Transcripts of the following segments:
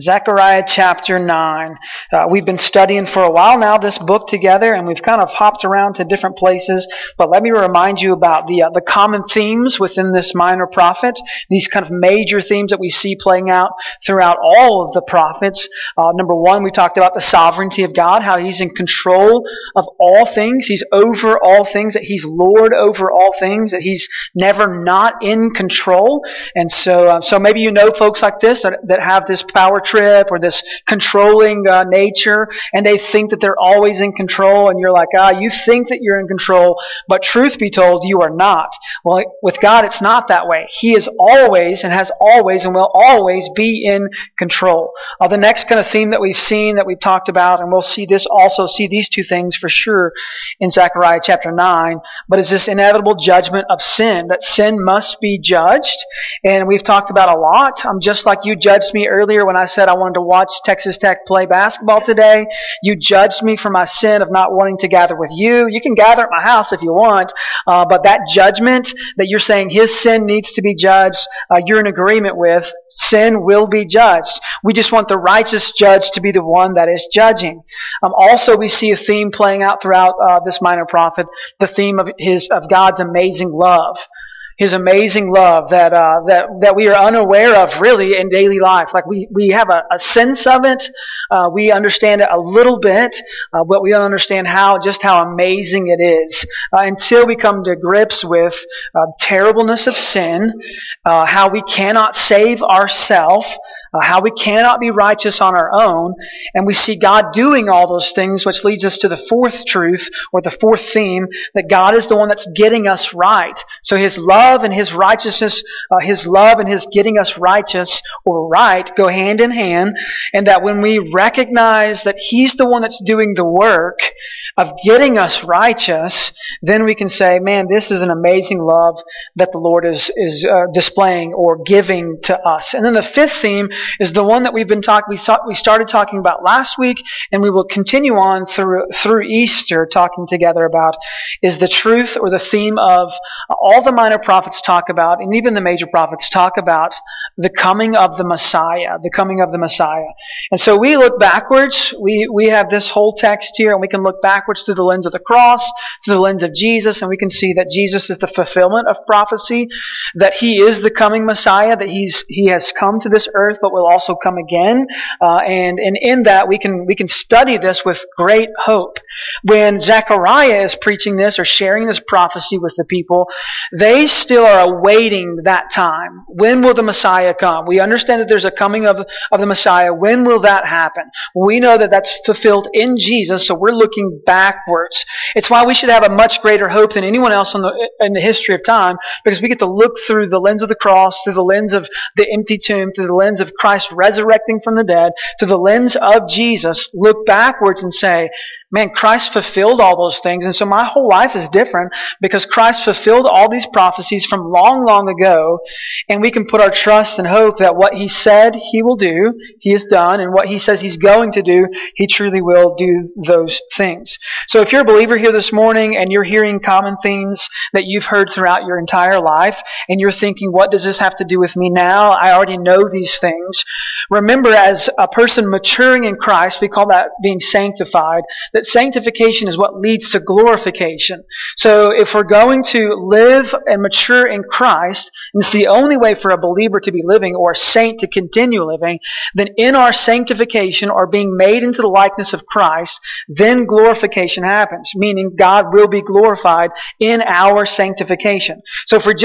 Zechariah chapter 9. We've been studying for a while now this book together, and we've kind of hopped around to different places. But let me remind you about the common themes within this minor prophet, these kind of major themes that we see playing out throughout all of the prophets. Number one, we talked about the sovereignty of God, how He's in control of all things. He's over all things, that He's Lord over all things, that He's never not in control. And so maybe you know folks like this that have this power trip or this controlling nature, and they think that they're always in control, and you're like, you think that you're in control, but truth be told, you are not. Well, with God, it's not that way. He is always and has always and will always be in control. The next kind of theme that we've seen, that we've talked about, and we'll see these two things for sure in Zechariah chapter 9, but is this inevitable judgment of sin, that sin must be judged. And we've talked about a lot. I'm just like you judged me earlier when I said I wanted to watch Texas Tech play basketball today. You judged me for my sin of not wanting to gather with you. You can gather at my house if you want, but that judgment that you're saying his sin needs to be judged, you're in agreement with. Sin will be judged. We just want the righteous judge to be the one that is judging. Also, we see a theme playing out throughout this minor prophet, the theme of God's amazing love. His amazing love that we are unaware of really in daily life. Like we have a sense of it. We understand it a little bit, but we don't understand just how amazing it is until we come to grips with terribleness of sin, how we cannot save ourselves, how we cannot be righteous on our own. And we see God doing all those things, which leads us to the fourth truth, or the fourth theme, that God is the one that's getting us right. So His love and His righteousness, His love and His getting us righteous or right go hand in hand, and that when we recognize that He's the one that's doing the work of getting us righteous, then we can say, man, this is an amazing love that the Lord is displaying or giving to us. And then the fifth theme is the one that we've been we started talking about last week, and we will continue on through Easter talking together about, is the truth or the theme of all the minor prophets talk about, and even the major prophets talk about, the coming of the Messiah. And so we look backwards. We have this whole text here, and we can look backwards through the lens of the cross, through the lens of Jesus, and we can see that Jesus is the fulfillment of prophecy, that He is the coming Messiah, that He has come to this earth, but will also come again. And in that, we can study this with great hope. When Zechariah is preaching this or sharing this prophecy with the people, they still are awaiting that time. When will the Messiah come? We understand that there's a coming of the Messiah. When will that happen? We know that that's fulfilled in Jesus, so we're looking backwards. It's why we should have a much greater hope than anyone else in the history of time, because we get to look through the lens of the cross, through the lens of the empty tomb, through the lens of Christ resurrecting from the dead, through the lens of Jesus, look backwards and say, man, Christ fulfilled all those things, and so my whole life is different because Christ fulfilled all these prophecies from long, long ago, and we can put our trust and hope that what He said He will do, He has done, and what He says He's going to do, He truly will do those things. So if you're a believer here this morning and you're hearing common themes that you've heard throughout your entire life, and you're thinking, what does this have to do with me now? I already know these things. Remember, as a person maturing in Christ, we call that being sanctified. That sanctification is what leads to glorification. So if we're going to live and mature in Christ, and it's the only way for a believer to be living or a saint to continue living, then in our sanctification, or being made into the likeness of Christ, then glorification happens, meaning God will be glorified in our sanctification. So if we're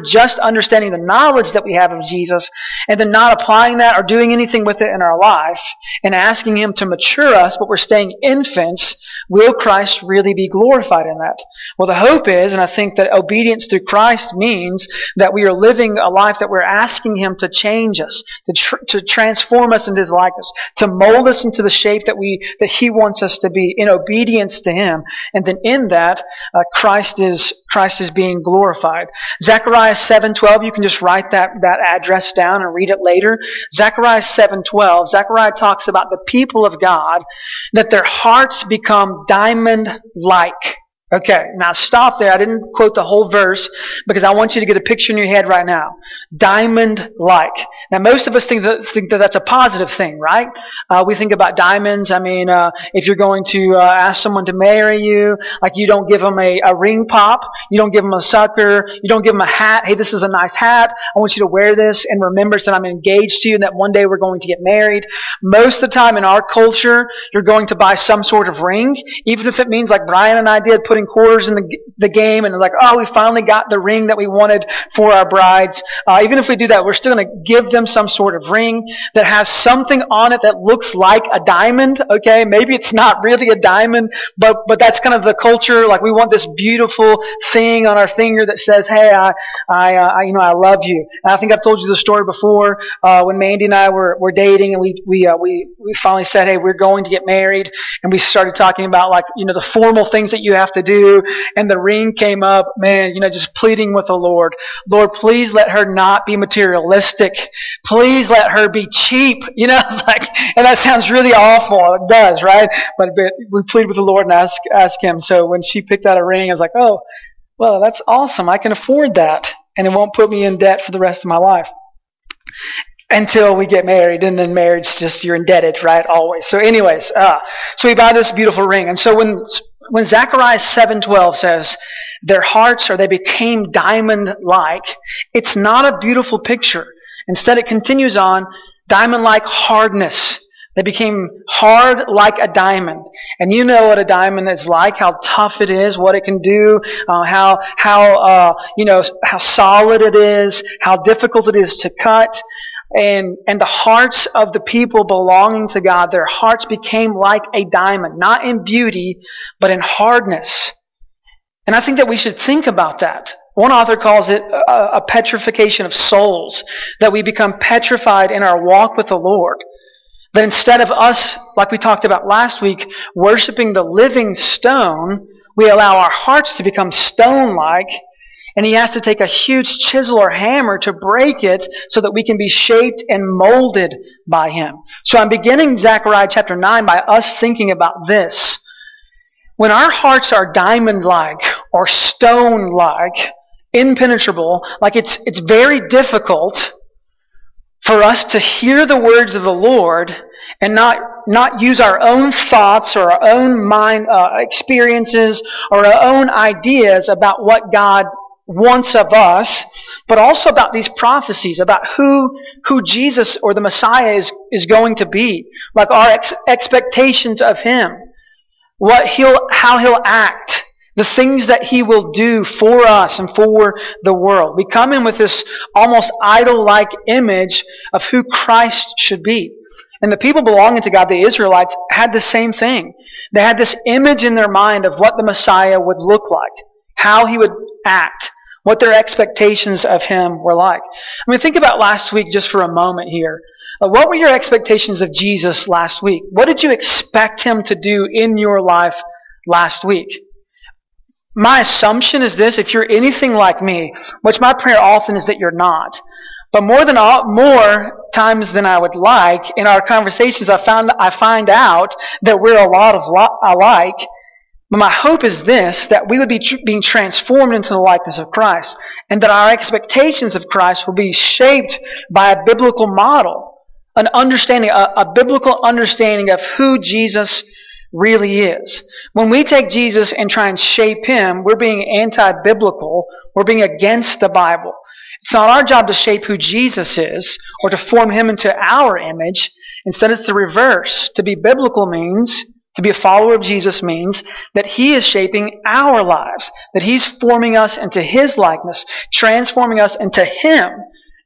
just understanding the knowledge that we have of Jesus and then not applying that or doing anything with it in our life and asking Him to mature us, but we're staying infants, will Christ really be glorified in that? Well, the hope is, and I think that obedience through Christ means that we are living a life that we're asking Him to change us, to transform us into His likeness, to mold us into the shape that He wants us to be in obedience to Him. And then in that, Christ is being glorified. Zechariah 7:12, you can just write that address down and read it later. Zechariah 7:12, Zechariah talks about the people of God, that their hearts become diamond-like. Okay, now stop there. I didn't quote the whole verse because I want you to get a picture in your head right now. Diamond-like. Now, most of us think that that's a positive thing, right? We think about diamonds. I mean, if you're going to ask someone to marry you, like you don't give them a ring pop. You don't give them a sucker. You don't give them a hat. Hey, this is a nice hat. I want you to wear this in remembrance that I'm engaged to you and that one day we're going to get married. Most of the time in our culture, you're going to buy some sort of ring, even if it means like Brian and I did, putting quarters in the game, and like, oh, we finally got the ring that we wanted for our brides. Even if we do that, we're still going to give them some sort of ring that has something on it that looks like a diamond. Okay, maybe it's not really a diamond, but that's kind of the culture. Like we want this beautiful thing on our finger that says, "Hey, I love you." And I think I've told you the story before when Mandy and I were dating, and we finally said, "Hey, we're going to get married," and we started talking about like the formal things that you have to do, and the ring came up, man, just pleading with the Lord. Lord, please let her not be materialistic. Please let her be cheap, and that sounds really awful. It does, right? But we plead with the Lord and ask Him. So when she picked out a ring, I was like, oh, well, that's awesome. I can afford that, and it won't put me in debt for the rest of my life. Until we get married, and then marriage, just you're indebted, right? Always. So anyways, so we buy this beautiful ring. And so when Zechariah 7:12 says, their hearts, or they became diamond-like, it's not a beautiful picture. Instead, it continues on, diamond-like hardness. They became hard like a diamond. And you know what a diamond is like, how tough it is, what it can do, how solid it is, how difficult it is to cut. And the hearts of the people belonging to God, their hearts became like a diamond, not in beauty, but in hardness. And I think that we should think about that. One author calls it a petrification of souls, that we become petrified in our walk with the Lord. That instead of us, like we talked about last week, worshiping the living stone, we allow our hearts to become stone-like. And He has to take a huge chisel or hammer to break it so that we can be shaped and molded by Him. So I'm beginning Zechariah chapter 9 by us thinking about this. When our hearts are diamond-like or stone-like, impenetrable, like it's very difficult for us to hear the words of the Lord and not use our own thoughts or our own mind experiences or our own ideas about what God wants of us, but also about these prophecies, about who Jesus or the Messiah is going to be, like our expectations of Him, how He'll act, the things that He will do for us and for the world. We come in with this almost idol-like image of who Christ should be. And the people belonging to God, the Israelites, had the same thing. They had this image in their mind of what the Messiah would look like, how He would act, what their expectations of Him were like. I mean, think about last week just for a moment here. What were your expectations of Jesus last week? What did you expect Him to do in your life last week? My assumption is this: if you're anything like me, which my prayer often is that you're not, but more times than I would like, in our conversations I find out that we're a lot alike. But my hope is this, that we would be being transformed into the likeness of Christ, and that our expectations of Christ will be shaped by a biblical model, an understanding, a biblical understanding of who Jesus really is. When we take Jesus and try and shape Him, we're being anti-biblical, we're being against the Bible. It's not our job to shape who Jesus is or to form Him into our image. Instead, it's the reverse. To be biblical means... to be a follower of Jesus means that He is shaping our lives, that He's forming us into His likeness, transforming us into Him,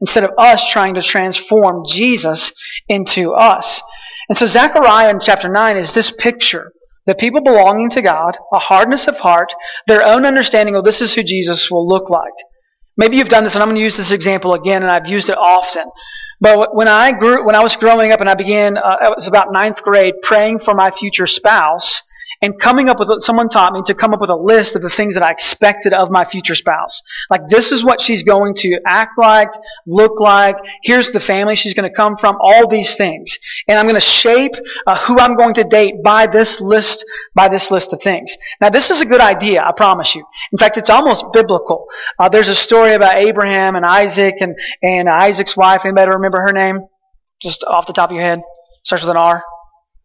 instead of us trying to transform Jesus into us. And so Zechariah in chapter 9 is this picture. The people belonging to God, a hardness of heart, their own understanding of this is who Jesus will look like. Maybe you've done this, and I'm going to use this example again, and I've used it often. But when I was growing up, and I began, it was about 9th grade, praying for my future spouse, And coming up with, someone taught me to come up with a list of the things that I expected of my future spouse. Like, this is what she's going to act like, look like. Here's the family she's going to come from, all these things. And I'm going to shape who I'm going to date by this list of things. Now, this is a good idea, I promise you. In fact, it's almost biblical. There's a story about Abraham and Isaac and Isaac's wife. Anybody remember her name? Just off the top of your head. Starts with an R.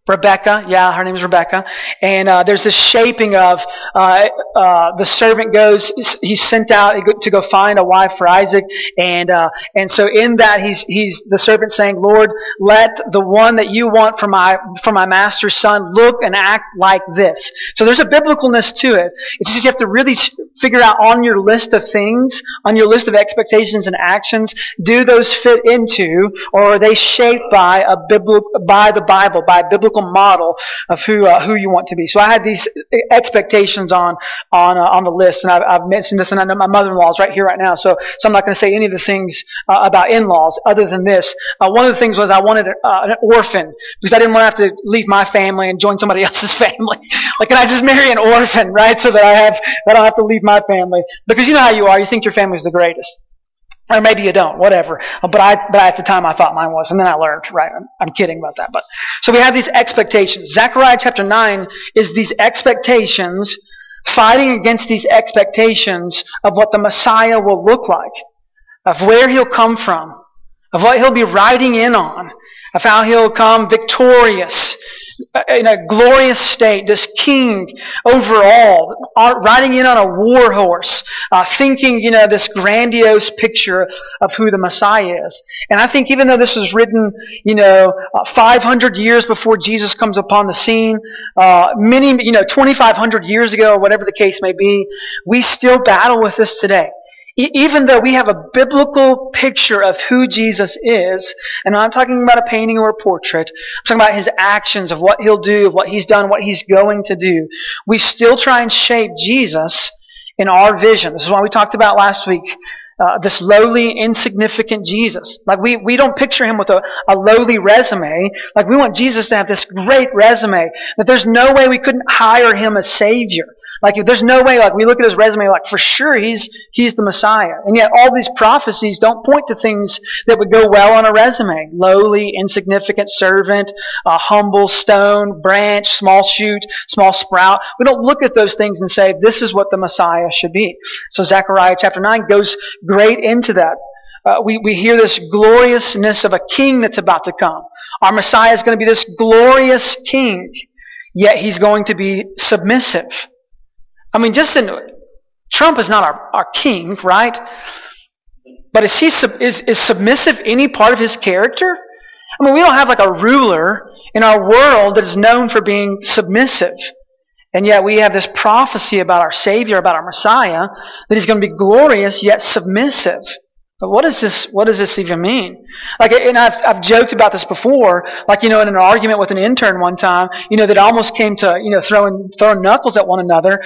Rebecca, yeah, her name is Rebecca. And there's this shaping of the servant goes, he's sent out to go find a wife for Isaac. And so in that, he's the servant saying, Lord, let the one that you want for my master's son look and act like this. So there's a biblicalness to it. It's just you have to really figure out on your list of things, on your list of expectations and actions, do those fit into, or are they shaped by the Bible, by a biblical model of who you want to be. So I had these expectations on the list, and I've mentioned this, and I know my mother-in-law is right here right now, so I'm not going to say any of the things about in-laws other than this. One of the things was I wanted an orphan, because I didn't want to have to leave my family and join somebody else's family. Like, can I just marry an orphan, right, so that I don't have to leave my family? Because you know how you are. You think your family's the greatest. Or maybe you don't, whatever. But at the time I thought mine was, and then I learned, right? I'm kidding about that. But so we have these expectations. Zechariah chapter 9 is these expectations, fighting against these expectations of what the Messiah will look like, of where he'll come from, of what he'll be riding in on, of how he'll come victorious, in a glorious state, this king overall, riding in on a war horse, thinking, you know, this grandiose picture of who the Messiah is. And I think even though this was written, you know, 500 years before Jesus comes upon the scene, 2,500 years ago, or whatever the case may be, we still battle with this today. Even though we have a biblical picture of who Jesus is, and I'm not talking about a painting or a portrait, I'm talking about his actions, of what he'll do, of what he's done, what he's going to do, we still try and shape Jesus in our vision. This is what we talked about last week. This lowly, insignificant Jesus. Like, we don't picture him with a lowly resume. Like, we want Jesus to have this great resume. But there's no way we couldn't hire him as Savior. Like, there's no way, like, we look at his resume, like, for sure he's the Messiah. And yet all these prophecies don't point to things that would go well on a resume. Lowly, insignificant servant, a humble stone, branch, small shoot, small sprout. We don't look at those things and say, this is what the Messiah should be. So Zechariah chapter 9 goes great into that. We hear this gloriousness of a king that's about to come. Our Messiah is going to be this glorious king, yet he's going to be submissive. I mean, Trump is not our king, right? But is submissive any part of his character? I mean, we don't have like a ruler in our world that is known for being submissive. And yet we have this prophecy about our Savior, about our Messiah, that he's going to be glorious yet submissive. But what does this even mean? Like, and I've joked about this before, like, you know, in an argument with an intern one time, you know, that almost came to, you know, throwing knuckles at one another,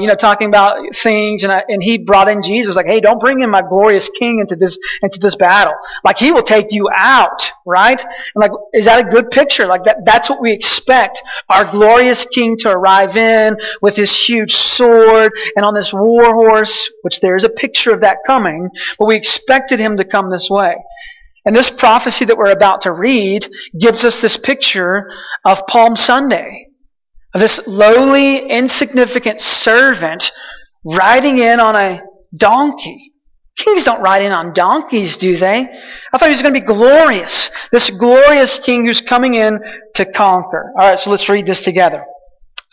you know, talking about things, and he brought in Jesus, like, hey, don't bring in my glorious king into this battle. Like, he will take you out, right? And like, is that a good picture? Like, that's what we expect our glorious king to arrive in with his huge sword and on this war horse, which there is a picture of that coming, but we expected him to come this way. And this prophecy that we're about to read gives us this picture of Palm Sunday, of this lowly, insignificant servant riding in on a donkey. Kings don't ride in on donkeys, do they? I thought he was going to be glorious, this glorious king who's coming in to conquer. All right, so let's read this together.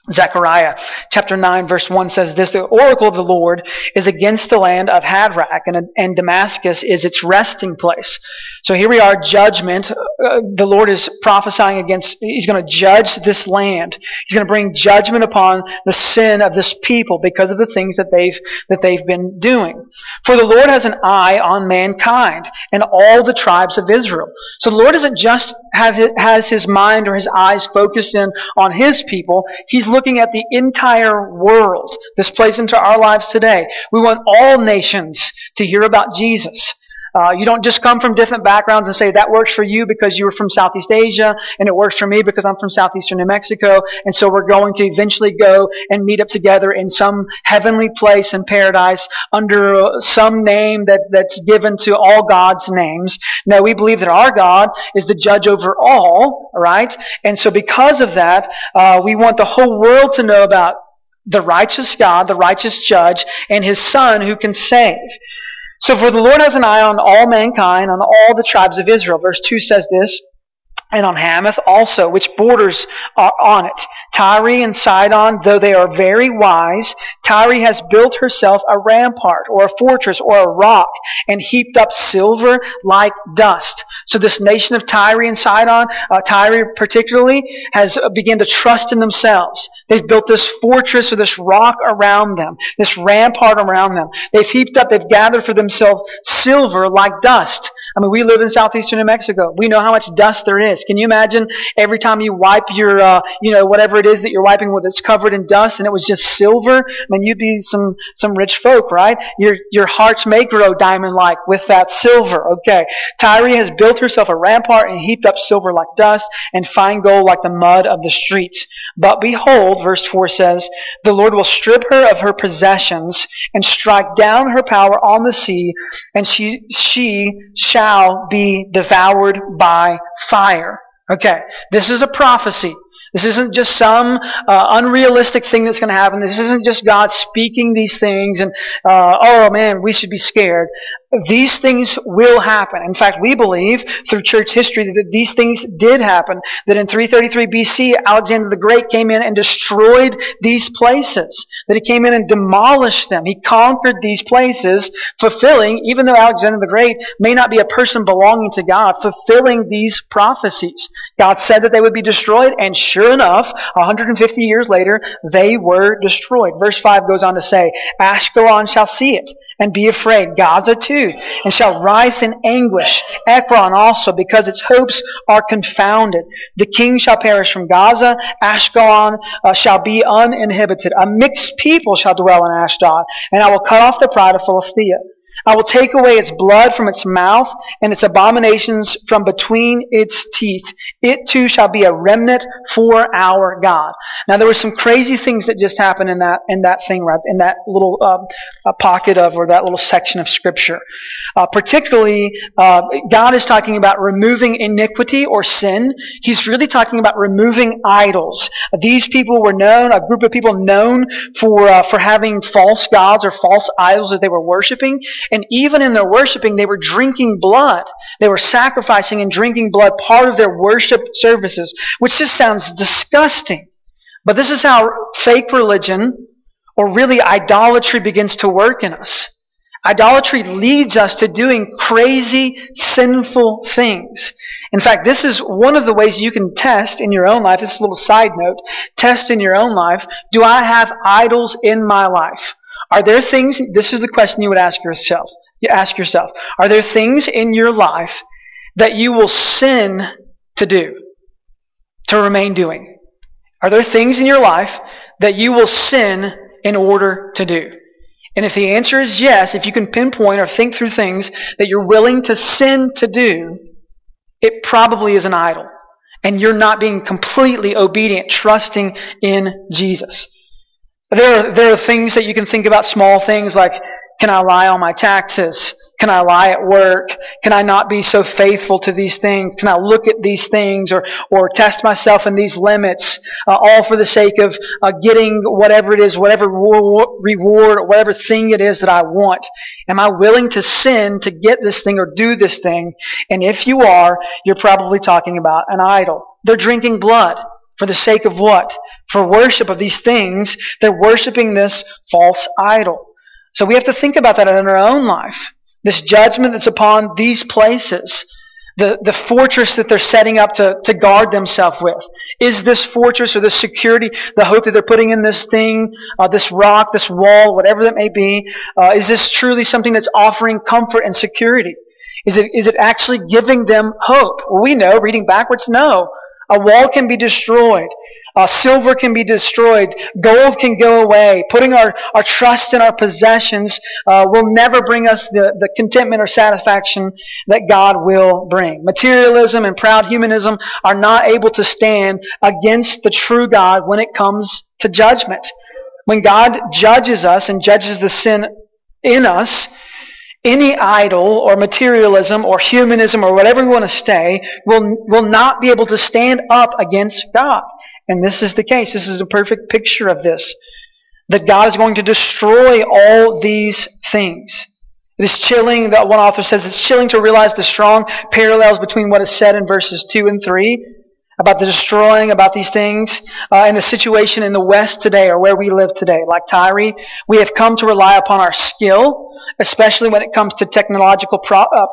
Zechariah chapter 9 verse 1 says this, the oracle of the Lord is against the land of Hadrach, and Damascus is its resting place. So here we are, judgment. The Lord is prophesying against, he's going to judge this land. He's going to bring judgment upon the sin of this people because of the things that they've been doing. For the Lord has an eye on mankind and all the tribes of Israel. So the Lord doesn't just has his mind or his eyes focused in on his people. He's looking at the entire world. This plays into our lives today. We want all nations to hear about Jesus. You don't just come from different backgrounds and say that works for you because you were from Southeast Asia and it works for me because I'm from Southeastern New Mexico. And so we're going to eventually go and meet up together in some heavenly place in paradise under some name that's given to all God's names. No, we believe that our God is the judge over all, right? And so because of that, we want the whole world to know about the righteous God, the righteous judge, and his son who can save. So for the Lord has an eye on all mankind, on all the tribes of Israel. Verse 2 says this, and on Hamath also, which borders on it. Tyre and Sidon, though they are very wise, Tyre has built herself a rampart or a fortress or a rock and heaped up silver like dust. So this nation of Tyre and Sidon, Tyre particularly, has begun to trust in themselves. They've built this fortress or this rock around them, this rampart around them. They've heaped up, they've gathered for themselves silver like dust. I mean, we live in southeastern New Mexico. We know how much dust there is. Can you imagine every time you wipe your, whatever it is that you're wiping with, it's covered in dust and it was just silver? I mean, you'd be some rich folk, right? Your hearts may grow diamond-like with that silver. Okay. Tyre has built herself a rampart and heaped up silver like dust and fine gold like the mud of the streets. But behold, verse 4 says, the Lord will strip her of her possessions and strike down her power on the sea, and she shall be devoured by fire. Okay, this is a prophecy. This isn't just some unrealistic thing that's going to happen. This isn't just God speaking these things and, we should be scared. These things will happen. In fact, we believe through church history that these things did happen, that in 333 BC, Alexander the Great came in and destroyed these places, that he came in and demolished them. He conquered these places, fulfilling, even though Alexander the Great may not be a person belonging to God, fulfilling these prophecies. God said that they would be destroyed, and sure enough, 150 years later, they were destroyed. Verse 5 goes on to say, Ashkelon shall see it and be afraid. Gaza too, and shall writhe in anguish. Ekron also, because its hopes are confounded. The king shall perish from Gaza. Ashkelon shall be uninhabited. A mixed people shall dwell in Ashdod, and I will cut off the pride of Philistia. I will take away its blood from its mouth and its abominations from between its teeth. It too shall be a remnant for our God. Now there were some crazy things that just happened in that thing, right? In that little pocket of, or that little section of scripture. Particularly, God is talking about removing iniquity or sin. He's really talking about removing idols. These people were known, a group of people known for having false gods or false idols that they were worshiping. And even in their worshiping, they were drinking blood. They were sacrificing and drinking blood, part of their worship services, which just sounds disgusting. But this is how fake religion, or really idolatry, begins to work in us. Idolatry leads us to doing crazy, sinful things. In fact, this is one of the ways you can test in your own life. This is a little side note. Test in your own life. Do I have idols in my life? Are there things, this is the question you would ask yourself. You ask yourself, are there things in your life that you will sin to do, to remain doing? Are there things in your life that you will sin in order to do? And if the answer is yes, if you can pinpoint or think through things that you're willing to sin to do, it probably is an idol. And you're not being completely obedient, trusting in Jesus. There are things that you can think about, small things like, can I lie on my taxes? Can I lie at work? Can I not be so faithful to these things? Can I look at these things or test myself in these limits, all for the sake of getting whatever it is, whatever reward or whatever thing it is that I want? Am I willing to sin to get this thing or do this thing? And if you are, you're probably talking about an idol. They're drinking blood. For the sake of what? For worship of these things. They're worshiping this false idol. So we have to think about that in our own life. This judgment that's upon these places. The fortress that they're setting up to guard themselves with. Is this fortress or this security, the hope that they're putting in this thing, this rock, this wall, whatever that may be, is this truly something that's offering comfort and security? Is it actually giving them hope? Well, we know, reading backwards, no. A wall can be destroyed. Silver can be destroyed. Gold can go away. Putting our trust in our possessions will never bring us the contentment or satisfaction that God will bring. Materialism and proud humanism are not able to stand against the true God when it comes to judgment. When God judges us and judges the sin in us, any idol or materialism or humanism or whatever we want to say will not be able to stand up against God. And this is the case. This is a perfect picture of this, that God is going to destroy all these things. It is chilling, that one author says, it's chilling to realize the strong parallels between what is said in verses 2 and 3 about the destroying, about these things, and the situation in the West today or where we live today. Like Tyre, we have come to rely upon our skill, especially when it comes to technological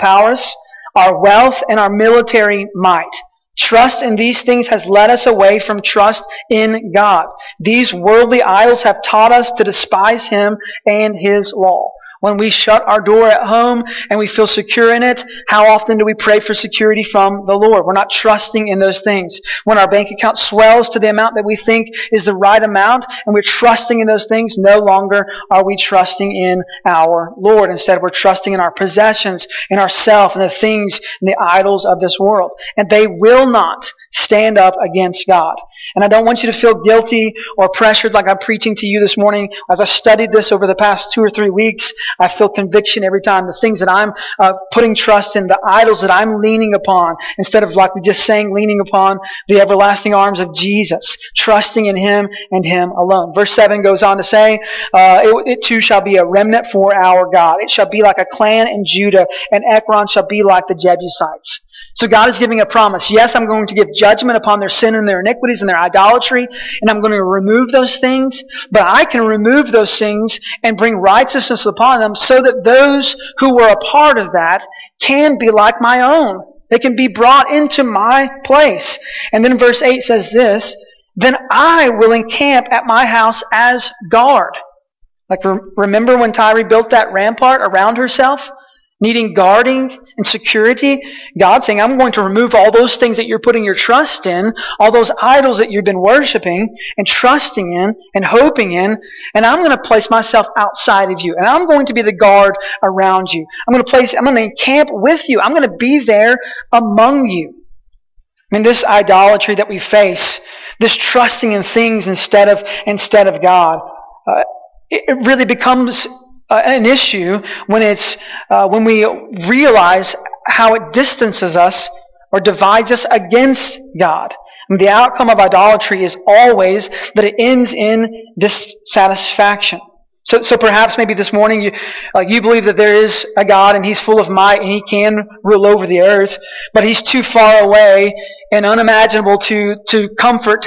powers, our wealth, and our military might. Trust in these things has led us away from trust in God. These worldly idols have taught us to despise Him and His law. When we shut our door at home and we feel secure in it, how often do we pray for security from the Lord? We're not trusting in those things. When our bank account swells to the amount that we think is the right amount and we're trusting in those things, no longer are we trusting in our Lord. Instead, we're trusting in our possessions, in ourselves, and the things and the idols of this world. And they will not stand up against God. And I don't want you to feel guilty or pressured like I'm preaching to you this morning. As I studied this over the past 2 or 3 weeks, I feel conviction every time. The things that I'm putting trust in, the idols that I'm leaning upon, instead of, like we just sang, leaning upon the everlasting arms of Jesus, trusting in Him and Him alone. Verse 7 goes on to say, it too shall be a remnant for our God. It shall be like a clan in Judah, and Ekron shall be like the Jebusites. So God is giving a promise. Yes, I'm going to give judgment upon their sin and their iniquities and their idolatry, and I'm going to remove those things, but I can remove those things and bring righteousness upon them so that those who were a part of that can be like my own. They can be brought into my place. And then verse 8 says this, then I will encamp at my house as guard. Like remember when Tyre built that rampart around herself? Needing guarding and security, God's saying, I'm going to remove all those things that you're putting your trust in, all those idols that you've been worshiping and trusting in and hoping in, and I'm going to place myself outside of you, and I'm going to be the guard around you. I'm going to encamp with you. I'm going to be there among you. I mean, this idolatry that we face, this trusting in things instead of God, it really becomes an issue when it's when we realize how it distances us or divides us against God. And the outcome of idolatry is always that it ends in dissatisfaction. So perhaps maybe this morning you believe that there is a God and He's full of might and He can rule over the earth, but He's too far away and unimaginable to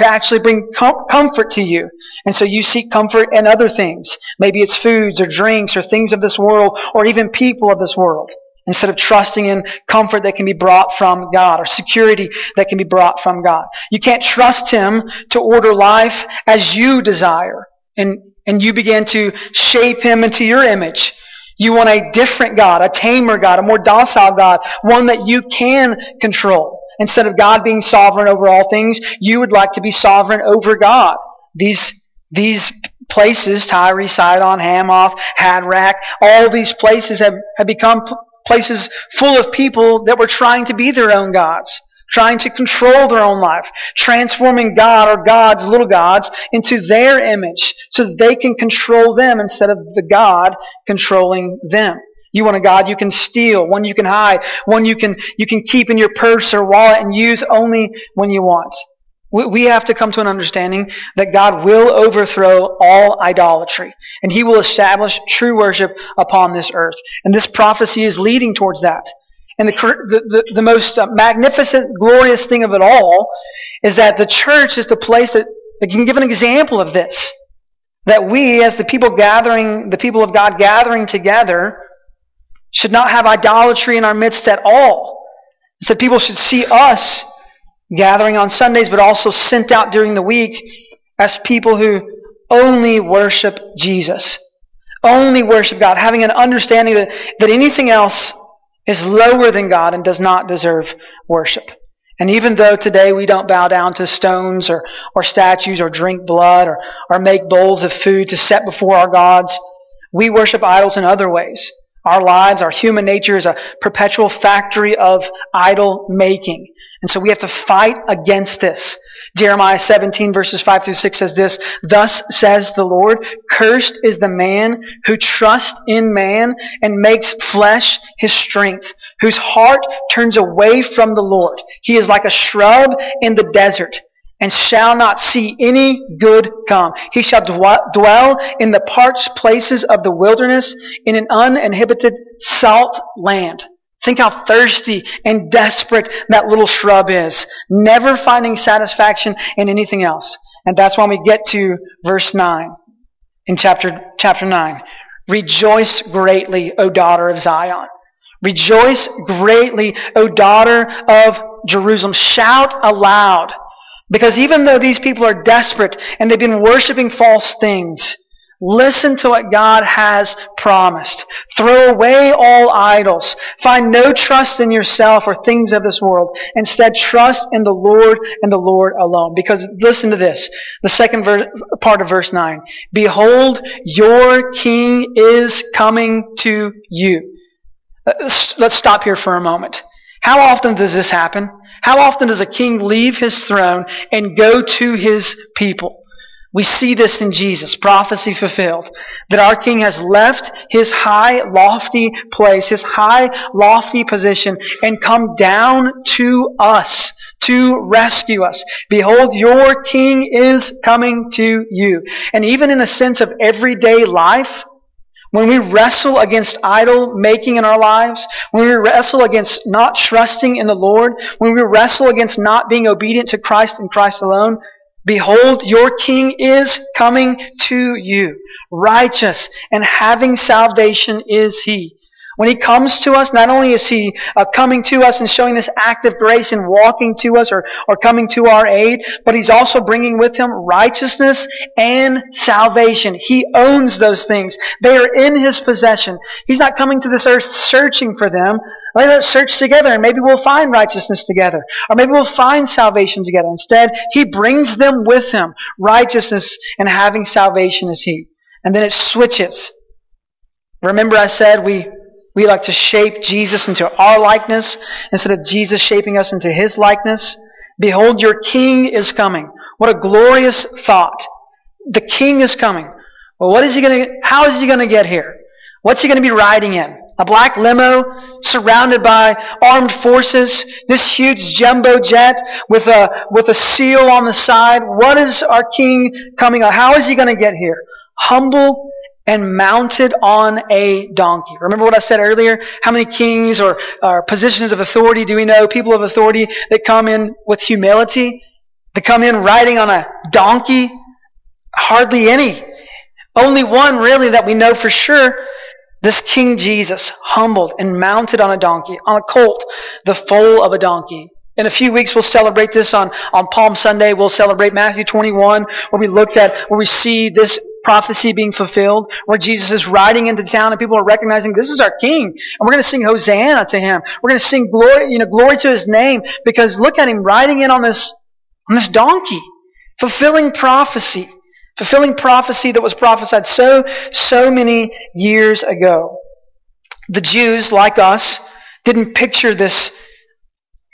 actually bring comfort to you. And so you seek comfort in other things. Maybe it's foods or drinks or things of this world or even people of this world, instead of trusting in comfort that can be brought from God or security that can be brought from God. You can't trust Him to order life as you desire. And you begin to shape Him into your image. You want a different God, a tamer God, a more docile God, one that you can control. Instead of God being sovereign over all things, you would like to be sovereign over God. These places, Tyre, Sidon, Hamath, Hadrach, all these places have become places full of people that were trying to be their own gods, trying to control their own life, transforming God or gods, little gods, into their image so that they can control them instead of the God controlling them. You want a God you can steal, one you can hide, one you can keep in your purse or wallet and use only when you want. We have to come to an understanding that God will overthrow all idolatry, and He will establish true worship upon this earth. And this prophecy is leading towards that. And the most magnificent, glorious thing of it all is that the church is the place that can give an example of this. That we, as the people of God gathering together, should not have idolatry in our midst at all. So people should see us gathering on Sundays, but also sent out during the week as people who only worship Jesus, only worship God, having an understanding that anything else is lower than God and does not deserve worship. And even though today we don't bow down to stones or statues or drink blood or make bowls of food to set before our gods, we worship idols in other ways. Our lives, our human nature is a perpetual factory of idol making. And so we have to fight against this. Jeremiah 17 verses 5 through 6 says this, "Thus says the Lord, cursed is the man who trusts in man and makes flesh his strength, whose heart turns away from the Lord. He is like a shrub in the desert and shall not see any good come. He shall dwell in the parched places of the wilderness in an uninhabited salt land." Think how thirsty and desperate that little shrub is, never finding satisfaction in anything else. And that's when we get to verse 9 in chapter 9. "Rejoice greatly, O daughter of Zion. Rejoice greatly, O daughter of Jerusalem. Shout aloud." Because even though these people are desperate and they've been worshiping false things, listen to what God has promised. "Throw away all idols. Find no trust in yourself or things of this world. Instead, trust in the Lord and the Lord alone." Because listen to this, the second part of verse 9. "Behold, your king is coming to you." Let's stop here for a moment. How often does this happen? How often does a king leave his throne and go to his people? We see this in Jesus, prophecy fulfilled, that our king has left his high, lofty place, his high, lofty position, and come down to us to rescue us. "Behold, your king is coming to you." And even in a sense of everyday life, when we wrestle against idol making in our lives, when we wrestle against not trusting in the Lord, when we wrestle against not being obedient to Christ and Christ alone, "Behold, your king is coming to you. Righteous and having salvation is he." When he comes to us, not only is he coming to us and showing this act of grace and walking to us or coming to our aid, but he's also bringing with him righteousness and salvation. He owns those things. They are in his possession. He's not coming to this earth searching for them. Let's search together and maybe we'll find righteousness together. Or maybe we'll find salvation together. Instead, he brings them with him. Righteousness and having salvation is he. And then it switches. Remember I said we like to shape Jesus into our likeness instead of Jesus shaping us into his likeness. "Behold, your king is coming." What a glorious thought. The king is coming. Well, what is he going to, how is he going to get here? What's he going to be riding in? A black limo surrounded by armed forces, this huge jumbo jet with a seal on the side. What is our king coming? How is he going to get here? Humble and mounted on a donkey. Remember what I said earlier? How many kings or positions of authority do we know, people of authority, that come in with humility? That come in riding on a donkey? Hardly any. Only one really that we know for sure. This King Jesus, humbled and mounted on a donkey, on a colt, the foal of a donkey. In a few weeks, we'll celebrate this on Palm Sunday. We'll celebrate Matthew 21, where we see this prophecy being fulfilled, where Jesus is riding into town and people are recognizing this is our King. And we're going to sing Hosanna to him. We're going to sing glory, glory to his name, because look at him riding in on this donkey, fulfilling prophecy that was prophesied so many years ago. The Jews, like us, didn't picture this.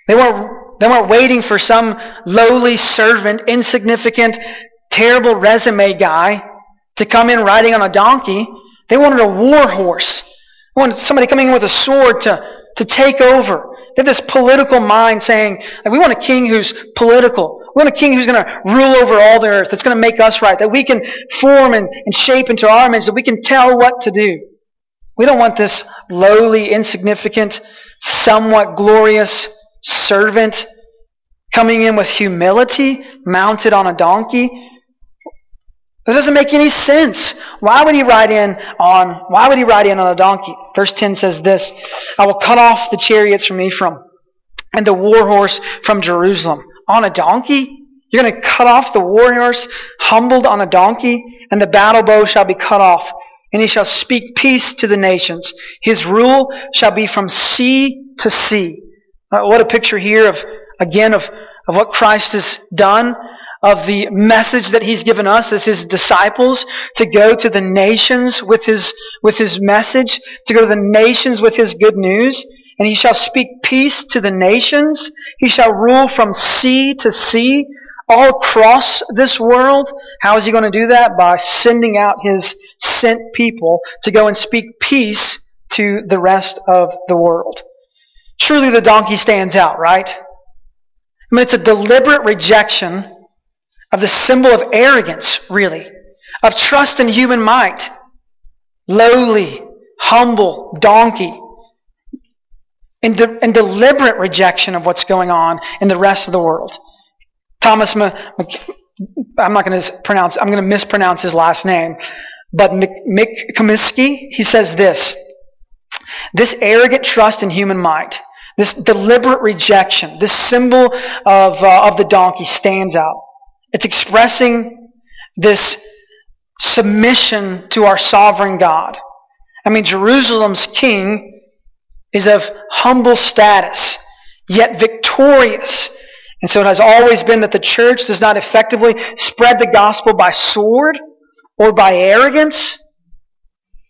They weren't waiting for some lowly servant, insignificant, terrible resume guy to come in riding on a donkey. They wanted a war horse. They wanted somebody coming in with a sword to take over. They had this political mind saying, we want a king who's political. We want a king who's going to rule over all the earth, that's going to make us right, that we can form and shape into our image, that we can tell what to do. We don't want this lowly, insignificant, somewhat glorious servant coming in with humility, mounted on a donkey. It doesn't make any sense. Why would he ride in on a donkey? Verse 10 says this, "I will cut off the chariots from Ephraim and the war horse from Jerusalem." On a donkey? You're going to cut off the war horse, humbled on a donkey? "And the battle bow shall be cut off, and he shall speak peace to the nations. His rule shall be from sea to sea." What a picture here of again, of what Christ has done, of the message that He's given us as His disciples, to go to the nations with His message, to go to the nations with His good news. And He shall speak peace to the nations. He shall rule from sea to sea, all across this world. How is He going to do that? By sending out His sent people to go and speak peace to the rest of the world. Surely the donkey stands out, right? I mean, it's a deliberate rejection of the symbol of arrogance, really, of trust in human might. Lowly, humble donkey. And deliberate rejection of what's going on in the rest of the world. Thomas, I'm going to mispronounce his last name, but Mick Comiskey, he says this: this arrogant trust in human might, this deliberate rejection, this symbol of the donkey stands out. It's expressing this submission to our sovereign God. I mean, Jerusalem's king is of humble status, yet victorious. And so it has always been that the church does not effectively spread the gospel by sword or by arrogance,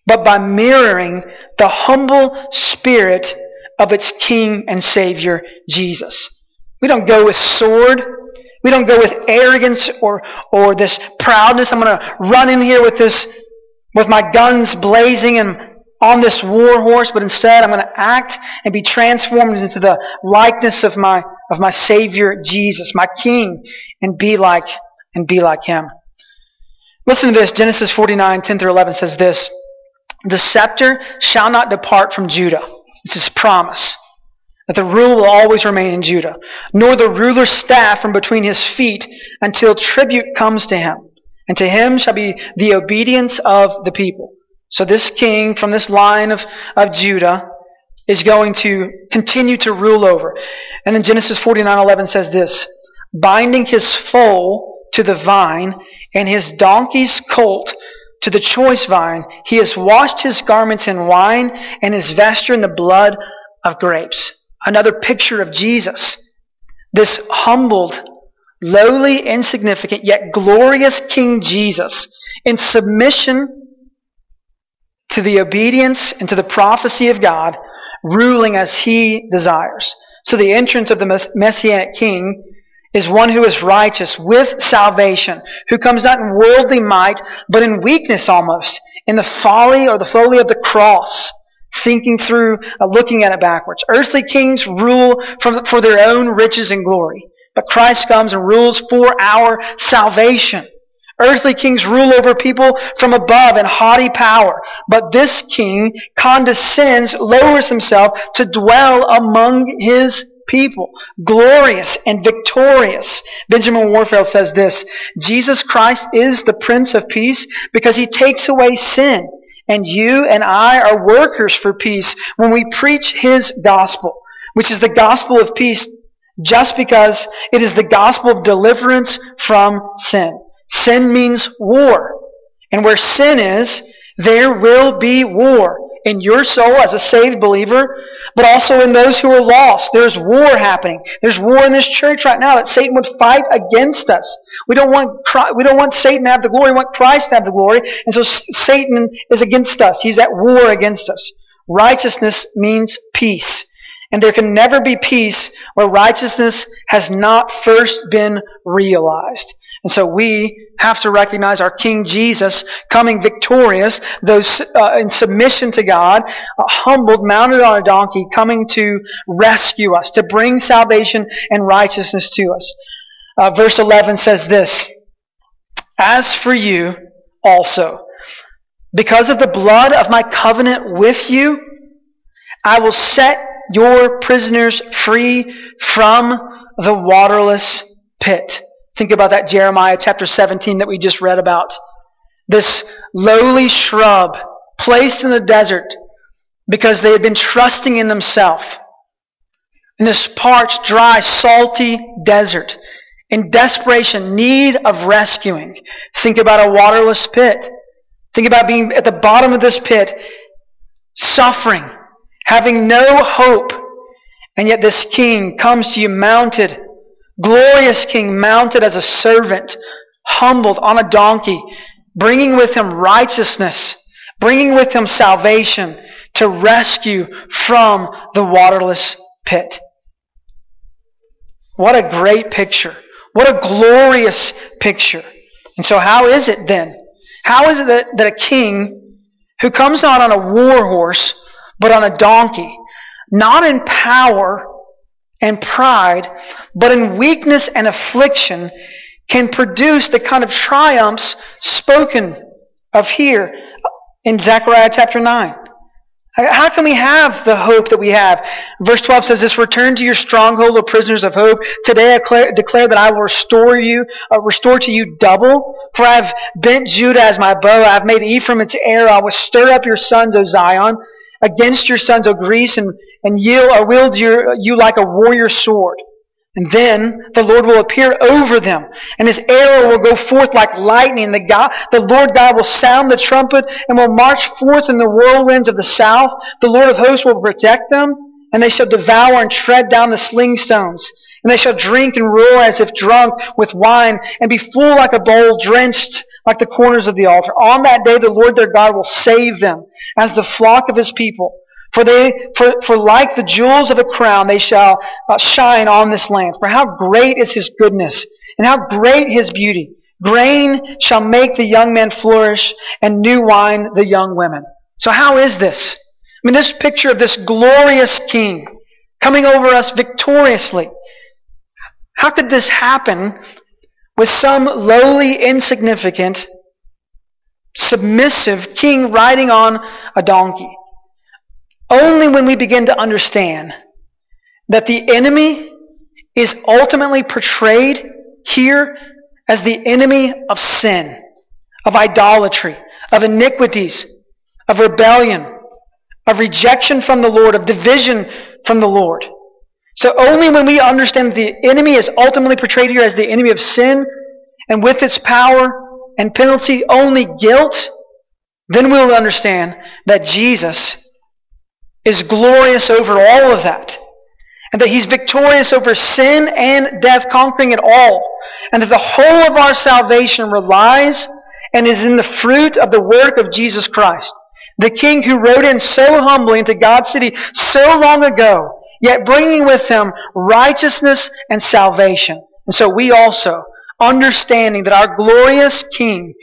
but by mirroring the humble spirit of its King and Savior, Jesus. We don't go with sword. We don't go with arrogance or this proudness. I'm going to run in here with my guns blazing and on this war horse, but instead I'm going to act and be transformed into the likeness of my Savior Jesus, my King, and be like Him. Listen to this. Genesis 49:10-11 says this: the scepter shall not depart from Judah. It's His promise that the rule will always remain in Judah, nor the ruler's staff from between his feet until tribute comes to him, and to him shall be the obedience of the people. So this king from this line of Judah is going to continue to rule over. And then Genesis 49:11 says this: binding his foal to the vine and his donkey's colt to the choice vine, he has washed his garments in wine and his vesture in the blood of grapes. Another picture of Jesus, this humbled, lowly, insignificant, yet glorious King Jesus, in submission to the obedience and to the prophecy of God, ruling as He desires. So the entrance of the Messianic King is one who is righteous with salvation, who comes not in worldly might, but in weakness almost, in the folly of the cross, thinking through, looking at it backwards. Earthly kings rule for their own riches and glory, but Christ comes and rules for our salvation. Earthly kings rule over people from above in haughty power, but this king condescends, lowers himself to dwell among his people, glorious and victorious. Benjamin Warfield says this: Jesus Christ is the Prince of Peace because He takes away sin, and you and I are workers for peace when we preach His gospel, which is the gospel of peace, just because it is the gospel of deliverance from sin. Sin means war, and where sin is, there will be war in your soul as a saved believer, but also in those who are lost. There's war happening. There's war in this church right now that Satan would fight against us. We don't want Satan to have the glory. We want Christ to have the glory. And so Satan is against us. He's at war against us. Righteousness means peace. And there can never be peace where righteousness has not first been realized. And so we have to recognize our King Jesus coming victorious, those in submission to God, humbled, mounted on a donkey, coming to rescue us, to bring salvation and righteousness to us. Verse 11 says this: as for you also, because of the blood of my covenant with you, I will set your prisoners free from the waterless pit. Think about that Jeremiah chapter 17 that we just read about. This lowly shrub placed in the desert because they had been trusting in themselves. In this parched, dry, salty desert, in desperation, need of rescuing. Think about a waterless pit. Think about being at the bottom of this pit, suffering, having no hope. And yet this king comes to you mounted Glorious king, mounted as a servant, humbled on a donkey, bringing with him righteousness, bringing with him salvation to rescue from the waterless pit. What a great picture. What a glorious picture. And so how is it then? How is it that a king who comes not on a war horse, but on a donkey, not in power and pride, but in weakness and affliction, can produce the kind of triumphs spoken of here in Zechariah chapter 9? How can we have the hope that we have? Verse 12 says this: "Return to your stronghold, O prisoners of hope. Today I declare that I will restore to you double. For I have bent Judah as my bow. I have made Ephraim its arrow. I will stir up your sons, O Zion, against your sons, O Greece, and wield you like a warrior sword. And then the Lord will appear over them, and his arrow will go forth like lightning. The Lord God will sound the trumpet and will march forth in the whirlwinds of the south. The Lord of hosts will protect them, and they shall devour and tread down the slingstones. And they shall drink and roar as if drunk with wine, and be full like a bowl, drenched like the corners of the altar. On that day the Lord their God will save them as the flock of his people. For like the jewels of a crown, they shall shine on this land. For how great is his goodness, and how great his beauty. Grain shall make the young men flourish, and new wine the young women." So how is this? I mean, this picture of this glorious king coming over us victoriously. How could this happen with some lowly, insignificant, submissive king riding on a donkey? Only when we begin to understand that the enemy is ultimately portrayed here as the enemy of sin, of idolatry, of iniquities, of rebellion, of rejection from the Lord, of division from the Lord. So only when we understand that the enemy is ultimately portrayed here as the enemy of sin, and with its power and penalty, only guilt, then we'll understand that Jesus is glorious over all of that, and that he's victorious over sin and death, conquering it all, and that the whole of our salvation relies and is in the fruit of the work of Jesus Christ, the King who rode in so humbly into God's city so long ago, yet bringing with him righteousness and salvation. And so we also, understanding that our glorious King,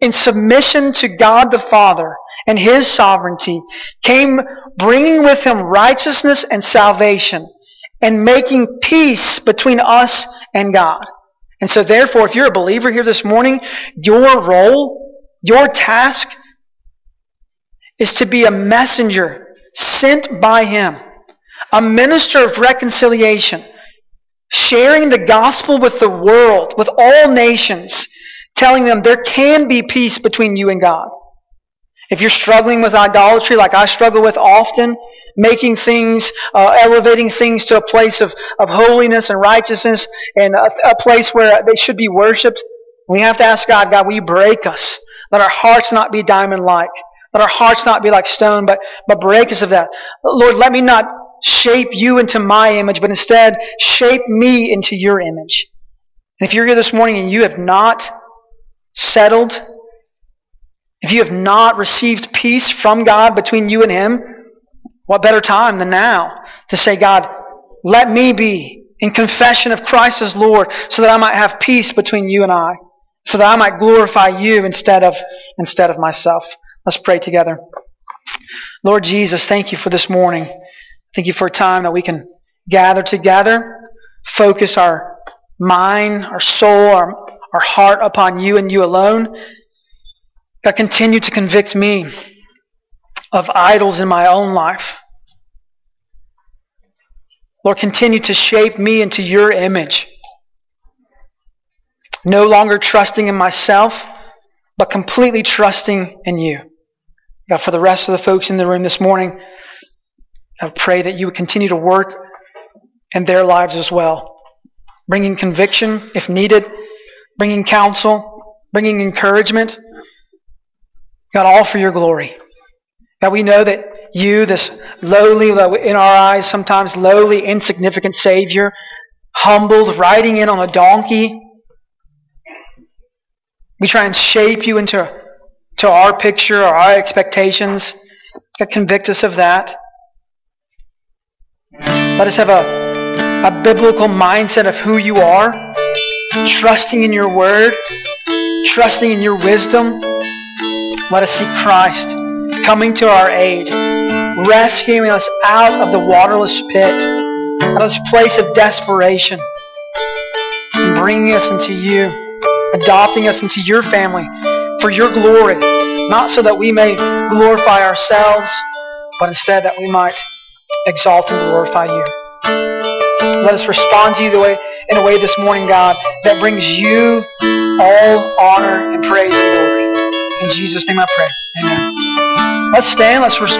in submission to God the Father and his sovereignty, came bringing with him righteousness and salvation, and making peace between us and God. And so therefore, if you're a believer here this morning, your role, your task, is to be a messenger sent by him, a minister of reconciliation, sharing the gospel with the world, with all nations, telling them there can be peace between you and God. If you're struggling with idolatry like I struggle with often, making things, elevating things to a place of holiness and righteousness, and a place where they should be worshipped, we have to ask God, "God, will you break us? Let our hearts not be diamond-like. Let our hearts not be like stone, but break us of that. Lord, let me not shape you into my image, but instead shape me into your image." And if you're here this morning and you have not settled, if you have not received peace from God between you and him, what better time than now to say, "God, let me be in confession of Christ as Lord, so that I might have peace between you and I, so that I might glorify you instead of myself." Let's pray together. Lord Jesus, thank you for this morning. Thank you for a time that we can gather together, focus our mind, our soul, our heart upon you and you alone. God, continue to convict me of idols in my own life. Lord, continue to shape me into your image, no longer trusting in myself, but completely trusting in you. God, for the rest of the folks in the room this morning, I pray that you would continue to work in their lives as well, bringing conviction if needed, bringing counsel, bringing encouragement. God, all for your glory. God, we know that you, this lowly, in our eyes sometimes lowly, insignificant Savior, humbled, riding in on a donkey. We try and shape you into our picture or our expectations. Convict us of that. Let us have a biblical mindset of who you are, trusting in your word, trusting in your wisdom. Let us see Christ coming to our aid, rescuing us out of the waterless pit, out of this place of desperation, and bringing us into you, adopting us into your family for your glory, not so that we may glorify ourselves, but instead that we might exalt and glorify you. Let us respond to you in a way this morning, God, that brings you all honor and praise and glory. In Jesus' name I pray. Amen. Let's stand. Let's respond.